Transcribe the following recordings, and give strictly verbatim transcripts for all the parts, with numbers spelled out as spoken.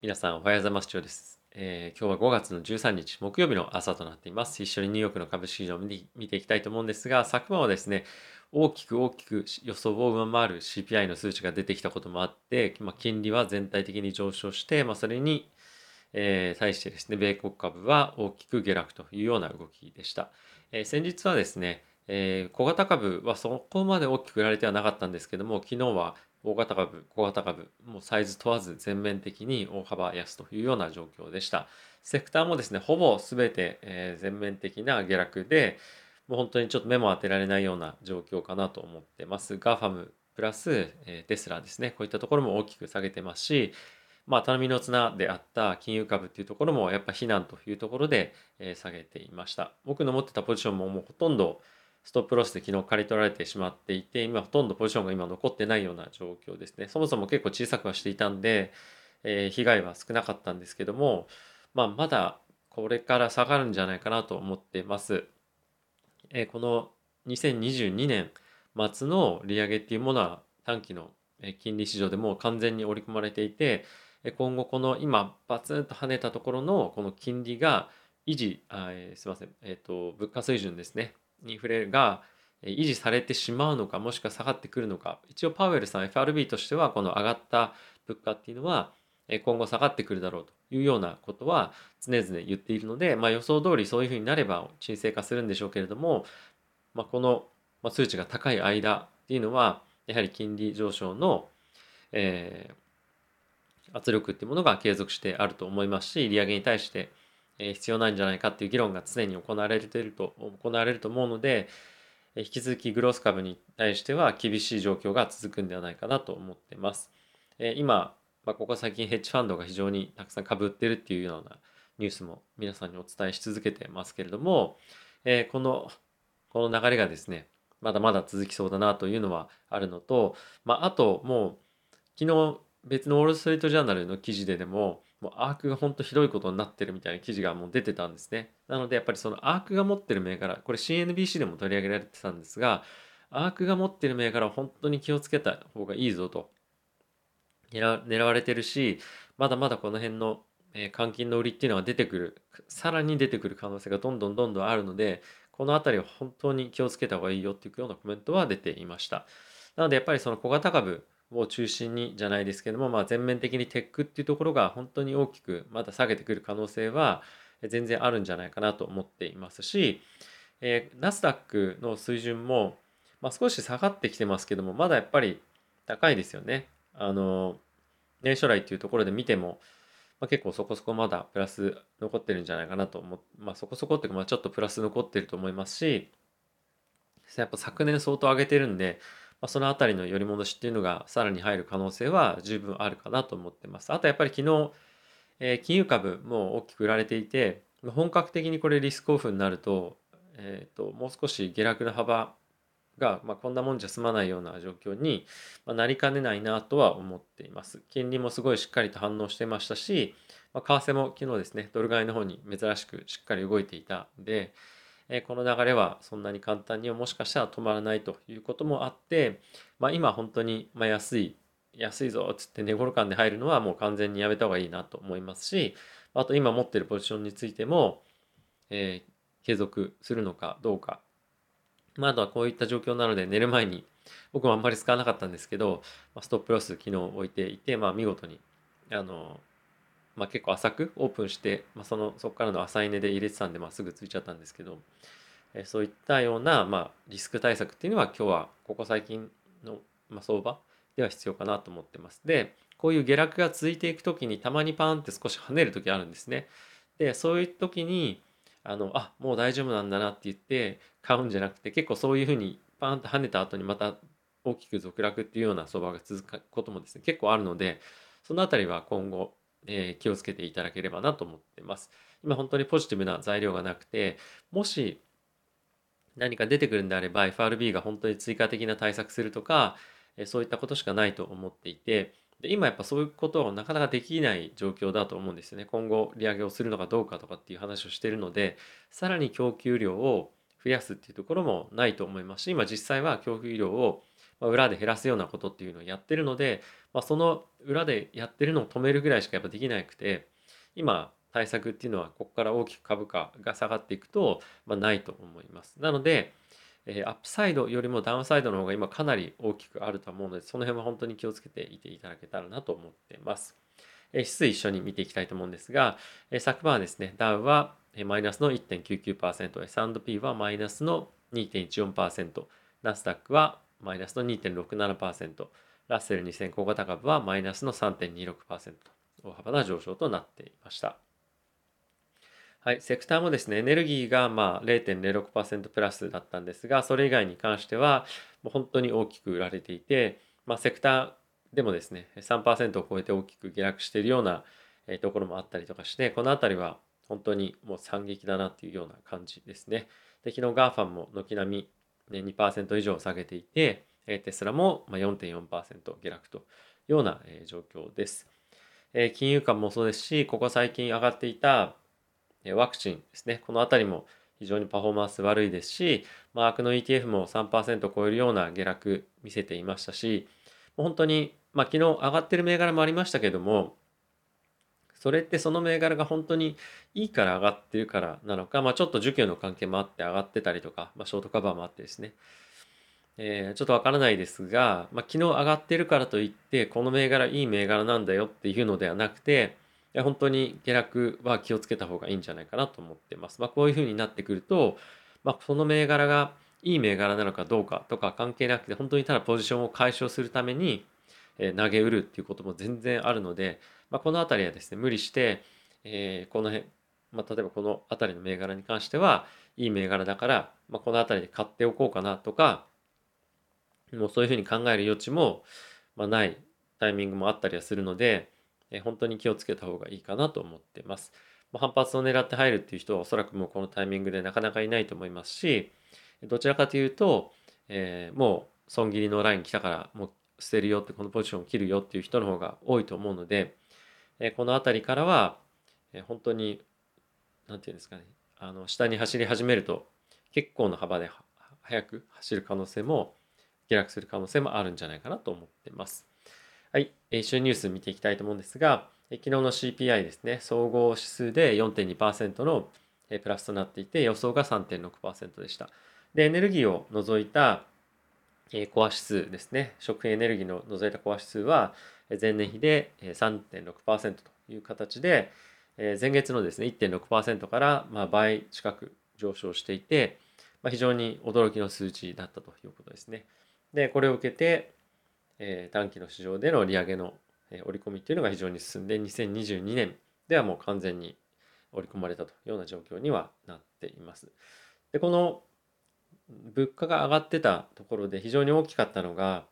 皆さんおはようございます。長です、えー、今日はごがつのじゅうさんにち木曜日の朝となっています。一緒にニューヨークの株式市場を見ていきたいと思うんですが、昨晩はですね大きく大きく予想を上回る シーピーアイ の数値が出てきたこともあって、まあ、金利は全体的に上昇して、まあ、それに、えー、対してですね米国株は大きく下落というような動きでした、えー、先日はですね、えー、小型株はそこまで大きく売られてはなかったんですけども、昨日は大型株、小型株、もうサイズ問わず全面的に大幅安というような状況でした。セクターもですね、ほぼ全て、えー、全面的な下落で、もう本当にちょっと目も当てられないような状況かなと思ってます。ガファムプラス、えー、テスラですね、こういったところも大きく下げてますし、まあ、頼みの綱であった金融株っていうところもやっぱ非難というところで、えー、下げていました。僕の持ってたポジションももうほとんどストップロスで昨日借り取られてしまっていて、今ほとんどポジションが今残ってないような状況ですね。そもそも結構小さくはしていたんで、えー、被害は少なかったんですけども、まあ、まだこれから下がるんじゃないかなと思っています、えー、このにせんにじゅうにねんまつの利上げっていうものは短期の金利市場でもう完全に織り込まれていて、今後この今バツンと跳ねたところのこの金利が維持、あ、えー、すいません、えーと、物価水準ですね、インフレが維持されてしまうのか、もしくは下がってくるのか。一応パウエルさん エフアールビー としてはこの上がった物価っていうのは今後下がってくるだろうというようなことは常々言っているので、まあ、予想通りそういうふうになれば沈静化するんでしょうけれども、まあ、この数値が高い間っていうのはやはり金利上昇の、えー、圧力っていうものが継続してあると思いますし、利上げに対して必要ないんじゃないかっていう議論が常に行われていると行われると思うので、引き続きグロース株に対しては厳しい状況が続くんではないかなと思っています。今、まあ、ここ最近ヘッジファンドが非常にたくさん株売ってるっていうようなニュースも皆さんにお伝えし続けてますけれども、このこの流れがですねまだまだ続きそうだなというのはあるのと、まあ、あともう昨日別のウォールストリートジャーナルの記事ででももうアークが本当ひどいことになってるみたいな記事がもう出てたんですね。なのでやっぱりそのアークが持ってる銘柄、これ シーエヌビーシー でも取り上げられてたんですが、アークが持ってる銘柄は本当に気をつけた方がいいぞと狙われてるし、まだまだこの辺の換金の売りっていうのが出てくる、さらに出てくる可能性がどんどんどんどんあるので、このあたりは本当に気をつけた方がいいよっていうようなコメントは出ていました。なのでやっぱりその小型株を中心にじゃないですけども、まあ、全面的にテックっていうところが本当に大きくまた下げてくる可能性は全然あるんじゃないかなと思っていますし、えー、ナスダックの水準も、まあ、少し下がってきてますけども、まだやっぱり高いですよね。あの年初来っていうところで見ても、まあ、結構そこそこまだプラス残ってるんじゃないかなと思って、まあ、そこそこっていうか、まあ、ちょっとプラス残ってると思いますし、やっぱ昨年相当上げてるんで、そのあたりの寄り戻しっていうのがさらに入る可能性は十分あるかなと思ってます。あとやっぱり昨日、えー、金融株も大きく売られていて、本格的にこれリスクオフになると、えーと、もう少し下落の幅が、まあ、こんなもんじゃ済まないような状況になりかねないなとは思っています。金利もすごいしっかりと反応してましたし、まあ、為替も昨日ですね、ドル買いの方に珍しくしっかり動いていたんで、この流れはそんなに簡単にもしかしたら止まらないということもあって、まあ、今本当に安い安いぞっつって寝頃感で入るのはもう完全にやめた方がいいなと思いますし、あと今持っているポジションについても、えー、継続するのかどうか、まあ、あとはこういった状況なので寝る前に僕もあんまり使わなかったんですけど、ストップロス昨日置いていて、まあ、見事にあのまあ、結構浅くオープンして、まあ、そのそこからの浅い値で入れてたんで、まあ、すぐついちゃったんですけど、えそういったような、まあ、リスク対策っていうのは今日はここ最近の、まあ、相場では必要かなと思ってます。で、こういう下落が続いていくときにたまにパーンって少し跳ねるときあるんですね。で、そういうときにあのあもう大丈夫なんだなって言って買うんじゃなくて、結構そういうふうにパーンと跳ねた後にまた大きく続落っていうような相場が続くこともですね結構あるので、そのあたりは今後えー、気をつけていただければなと思ってます。今本当にポジティブな材料がなくて、もし何か出てくるんであれば エフアールビー が本当に追加的な対策するとか、えー、そういったことしかないと思っていて、で今やっぱそういうことをなかなかできない状況だと思うんですよね。今後利上げをするのかどうかとかっていう話をしているので、さらに供給量を増やすっていうところもないと思いますし、今実際は供給量を裏で減らすようなことっていうのをやってるので、まあ、その裏でやってるのを止めるぐらいしかやっぱできなくて、今対策っていうのはここから大きく株価が下がっていくと、まあ、ないと思います。なので、えー、アップサイドよりもダウンサイドの方が今かなり大きくあると思うので、その辺は本当に気をつけていていただけたらなと思っています。えー、指数一緒に見ていきたいと思うんですが、えー、昨晩はですね、ダウはマイナスの いってんきゅうきゅうパーセント、エスアンドピー はマイナスの にてんいちよんパーセント、ナスダックはマイナスの にてんろくななパーセント、ラッセルにせん小型株はマイナスの さんてんにろくパーセント と大幅な上昇となっていました。はい、セクターもですね、エネルギーがまあ れいてんぜろろくパーセント プラスだったんですが、それ以外に関してはもう本当に大きく売られていて、まあ、セクターでもですね さんパーセント を超えて大きく下落しているようなところもあったりとかして、この辺りは本当にもう惨劇だなっていうような感じですね。で、昨日ガーファンも軒並み にパーセント 以上下げていて、テスラも よんてんよんパーセント 下落というような状況です。金融間もそうですし、ここ最近上がっていたワクチンですね、このあたりも非常にパフォーマンス悪いですし、マークの イーティーエフ も さんパーセント 超えるような下落見せていましたし、本当に、まあ、昨日上がってる銘柄もありましたけども、それってその銘柄が本当にいいから上がってるからなのか、まあ、ちょっと需給の関係もあって上がってたりとか、まあ、ショートカバーもあってですね、えー、ちょっとわからないですが、まあ、昨日上がってるからといってこの銘柄いい銘柄なんだよっていうのではなくて、本当に下落は気をつけた方がいいんじゃないかなと思ってます。まあ、こういうふうになってくると、まあ、その銘柄がいい銘柄なのかどうかとか関係なくて、本当にただポジションを解消するために投げ売るっていうことも全然あるので、まあ、この辺りはですね、無理して、えー、この辺、まあ、例えばこの辺りの銘柄に関してはいい銘柄だから、まあ、この辺りで買っておこうかなとか、もうそういうふうに考える余地も、まあ、ないタイミングもあったりはするので、本当に気をつけた方がいいかなと思っています。反発を狙って入るっていう人はおそらくもうこのタイミングでなかなかいないと思いますし、どちらかというと、えー、もう損切りのライン来たからもう捨てるよって、このポジションを切るよっていう人の方が多いと思うので、この辺りからは本当に何て言うんですかね、あの下に走り始めると結構な幅で速く走る可能性も下落する可能性もあるんじゃないかなと思ってます。はい、一緒にニュース見ていきたいと思うんですが、昨日の シーピーアイ ですね、総合指数で よんてんにパーセント のプラスとなっていて、予想が さんてんろくパーセント でした。で、エネルギーを除いたコア指数ですね、食品エネルギーの除いたコア指数は、前年比で さんてんろくパーセント という形で、前月のですね いってんろくパーセント からまあ倍近く上昇していて、まあ、非常に驚きの数値だったということですね。で、これを受けて、短期の市場での利上げの織り込みというのが非常に進んで、にせんにじゅうにねんではもう完全に織り込まれたというような状況にはなっています。で、この物価が上がってたところで非常に大きかったのが、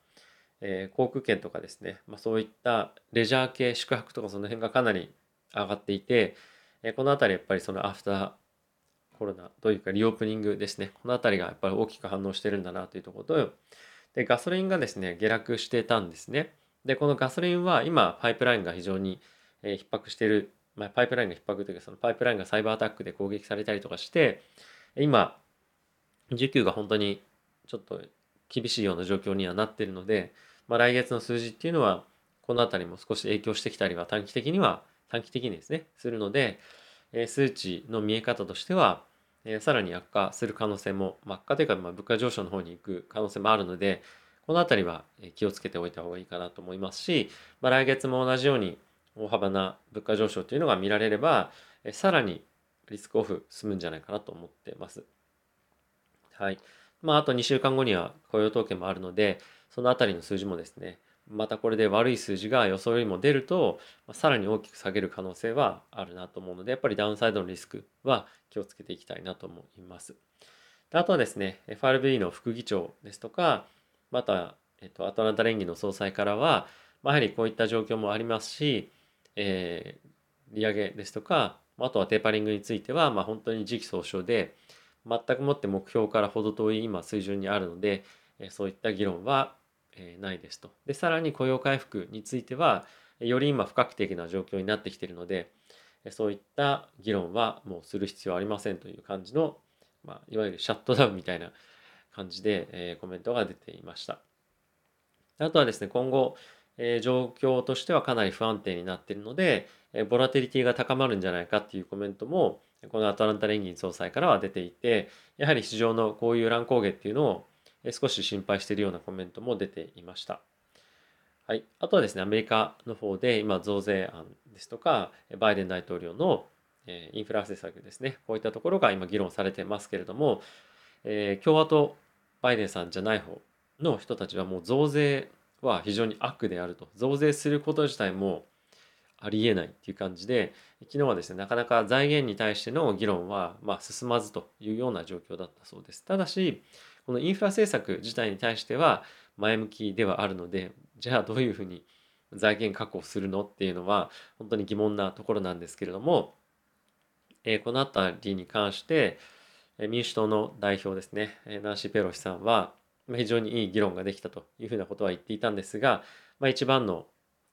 えー、航空券とかですね、まあ、そういったレジャー系、宿泊とかその辺がかなり上がっていて、えー、この辺りやっぱりそのアフターコロナというかリオープニングですね、この辺りがやっぱり大きく反応してるんだなというところと、で、ガソリンがですね、下落してたんですね。で、このガソリンは今、パイプラインが非常に逼迫している、まあ、パイプラインが逼迫というか、そのパイプラインがサイバーアタックで攻撃されたりとかして、今、需給が本当にちょっと厳しいような状況にはなっているので、まあ、来月の数字っていうのは、このあたりも少し影響してきたりは短期的には、短期的にですね、するので、数値の見え方としては、さらに悪化する可能性も、悪化というか物価上昇の方に行く可能性もあるので、このあたりは気をつけておいた方がいいかなと思いますし、まあ、来月も同じように大幅な物価上昇というのが見られれば、さらにリスクオフ進むんじゃないかなと思っています。はい。まあ、あとにしゅうかんごには雇用統計もあるので、そのあたりの数字もですね、またこれで悪い数字が予想よりも出ると、さらに大きく下げる可能性はあるなと思うので、やっぱりダウンサイドのリスクは気をつけていきたいなと思います。で、あとはですね、エフアールビー の副議長ですとか、また、えっと、アトランタ連銀の総裁からは、まあ、やはりこういった状況もありますし、えー、利上げですとか、あとはテーパリングについては、まあ、本当に時期尚早で、全くもって目標から程遠い今水準にあるので、そういった議論はないですと。で、さらに雇用回復についてはより今不確定な状況になってきているので、そういった議論はもうする必要ありませんという感じの、まあ、いわゆるシャットダウンみたいな感じで、えー、コメントが出ていました。あとはですね、今後、えー、状況としてはかなり不安定になっているので、えー、ボラテリティが高まるんじゃないかっていうコメントもこのアトランタ連銀総裁からは出ていて、やはり市場のこういう乱高下っていうのを少し心配しているようなコメントも出ていました。はい、あとはですね、アメリカの方で今増税案ですとか、バイデン大統領のインフラ政策ですね、こういったところが今議論されてますけれども、えー、共和党バイデンさんじゃない方の人たちはもう増税は非常に悪であると、増税すること自体もありえないっていう感じで、昨日はですね、なかなか財源に対しての議論はまあ進まずというような状況だったそうです。ただし、このインフラ政策自体に対しては前向きではあるので、じゃあどういうふうに財源確保するのっていうのは本当に疑問なところなんですけれども、えー、このあたりに関して民主党の代表ですね、ナンシー・ペロシさんは非常にいい議論ができたというふうなことは言っていたんですが、まあ、一番の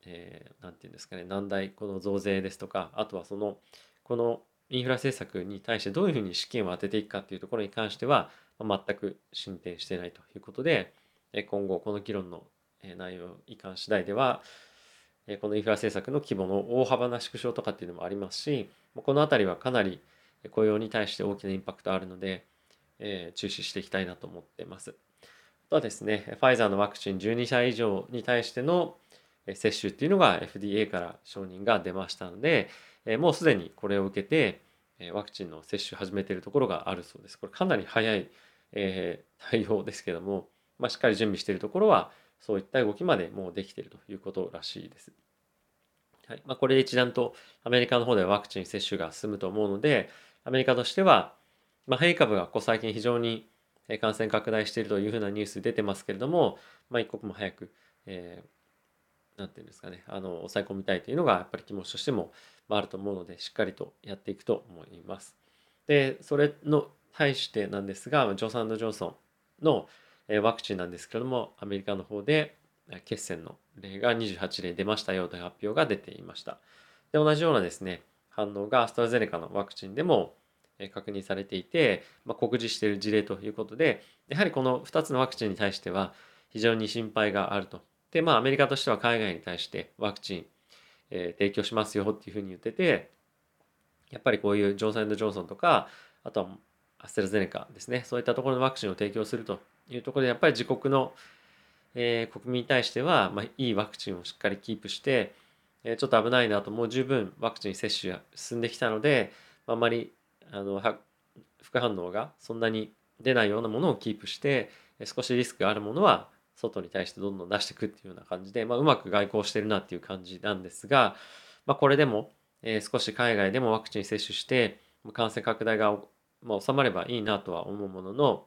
えー、なんていうんですかね、難題、この増税ですとか、あとはそのこのインフラ政策に対してどういうふうに資金を当てていくかっていうところに関しては、まあ、全く進展していないということで、今後この議論の内容移管次第では、このインフラ政策の規模の大幅な縮小とかっていうのもありますし、この辺りはかなり雇用に対して大きなインパクトあるので、えー、注視していきたいなと思ってます。あとはですね、ファイザーのワクチンじゅうにさい以上に対しての接種っていうのが エフディーエー から承認が出ましたので、もうすでにこれを受けてワクチンの接種始めているところがあるそうです。これかなり早い対応ですけども、まあ、しっかり準備しているところはそういった動きまでもうできているということらしいです。はい、まあ、これ一段とアメリカの方ではワクチン接種が進むと思うので、アメリカとしては、まあ、変異株がここ最近非常に感染拡大しているというふうなニュース出てますけれども、まあ、一刻も早く、えーなんていうんですかね、あの抑え込みたいというのがやっぱり気持ちとしてもあると思うので、しっかりとやっていくと思います。で、それの対してなんですが、ジョンソン&ジョンソンのワクチンなんですけれども、アメリカの方で血栓の例がにじゅうはちれい出ましたよという発表が出ていました。で、同じようなですね、反応がアストラゼネカのワクチンでも確認されていて、まあ、告示している事例ということで、やはりこのふたつのワクチンに対しては非常に心配があると。で、まあ、アメリカとしては海外に対してワクチン、えー、提供しますよっていうふうに言ってて、やっぱりこういうジョンソン&ジョンソンとか、あとはアストラゼネカですね、そういったところのワクチンを提供するというところで、やっぱり自国の、えー、国民に対しては、まあ、いいワクチンをしっかりキープして、えー、ちょっと危ないなと、もう十分ワクチン接種が進んできたので、あんまりあの副反応がそんなに出ないようなものをキープして、少しリスクがあるものは外に対してどんどん出していくっていうような感じで、まあ、うまく外交してるなっていう感じなんですが、まあ、これでも、えー、少し海外でもワクチン接種して感染拡大が、まあ、収まればいいなとは思うものの、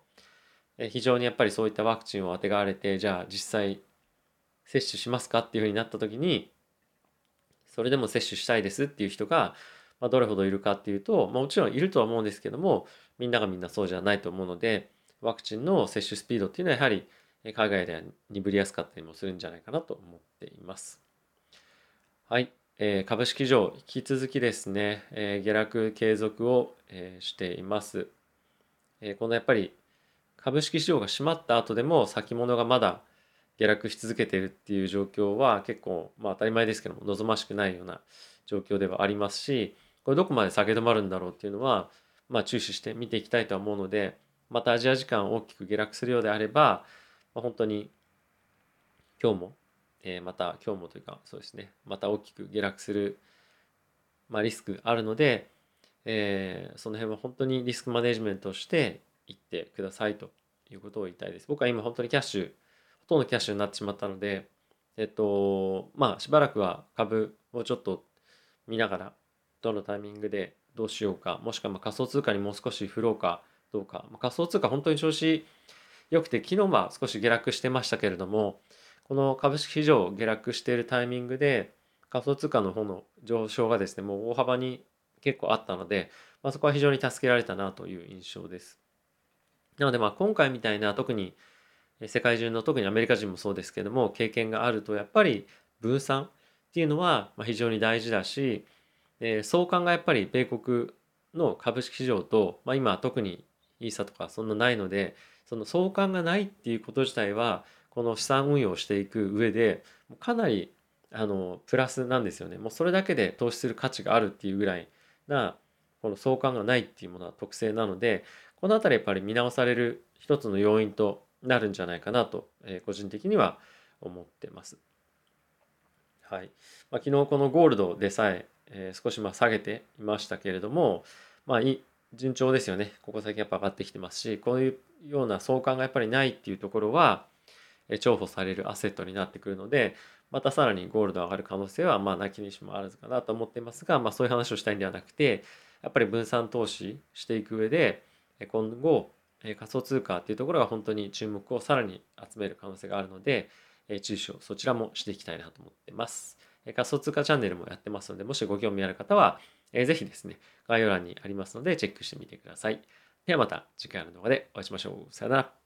えー、非常にやっぱりそういったワクチンをあてがわれて、じゃあ実際接種しますかっていうふうになった時に、それでも接種したいですっていう人が、まあ、どれほどいるかっていうと、まあ、もちろんいるとは思うんですけども、みんながみんなそうじゃないと思うので、ワクチンの接種スピードっていうのはやはり海外では鈍りやすかったりもするんじゃないかなと思っています。はい、えー、株式市場引き続きですね、えー、下落継続を、えー、しています。えー、このやっぱり株式市場が閉まった後でも先物がまだ下落し続けているっていう状況は結構、まあ、当たり前ですけども望ましくないような状況ではありますし、これどこまで下げ止まるんだろうっていうのは、まあ、注視して見ていきたいとは思うので、またアジア時間大きく下落するようであれば、本当に今日も、えー、また今日もというかそうですね、また大きく下落する、まあ、リスクあるので、えー、その辺は本当にリスクマネジメントをしていってくださいということを言いたいです。僕は今本当にキャッシュ、ほとんどキャッシュになってしまったので、えっとまあしばらくは株をちょっと見ながら、どのタイミングでどうしようか、もしくはまあ仮想通貨にもう少し振ろうかどうか、まあ、仮想通貨本当に調子よくて、昨日は少し下落してましたけれども、この株式市場下落しているタイミングで仮想通貨の方の上昇がですね、もう大幅に結構あったので、まあ、そこは非常に助けられたなという印象です。なのでまあ今回みたいな、特に世界中の、特にアメリカ人もそうですけども、経験があるとやっぱり分散っていうのは非常に大事だし、相関がやっぱり米国の株式市場と、まあ、今特にイーサとかそんなないので、その相関がないっていうこと自体は、この資産運用をしていく上でかなりあのプラスなんですよね。もうそれだけで投資する価値があるっていうぐらいなこの相関がないっていうものは特性なので、このあたりやっぱり見直される一つの要因となるんじゃないかなと、えー、個人的には思ってます。はい。まあ、昨日このゴールドでさえ、えー、少しまあ下げていましたけれども、まあい順調ですよね。ここ最近やっぱ上がってきてますし、こういうような相関がやっぱりないっていうところは、えー、重宝されるアセットになってくるので、またさらにゴールド上がる可能性はまあなきにしもあらずかなと思っていますが、まあ、そういう話をしたいんではなくて、やっぱり分散投資していく上で今後仮想通貨っていうところが本当に注目をさらに集める可能性があるので、注視をそちらもしていきたいなと思ってます。仮想通貨チャンネルもやってますので、もしご興味ある方はぜひですね概要欄にありますのでチェックしてみてください。ではまた次回の動画でお会いしましょう。さよなら。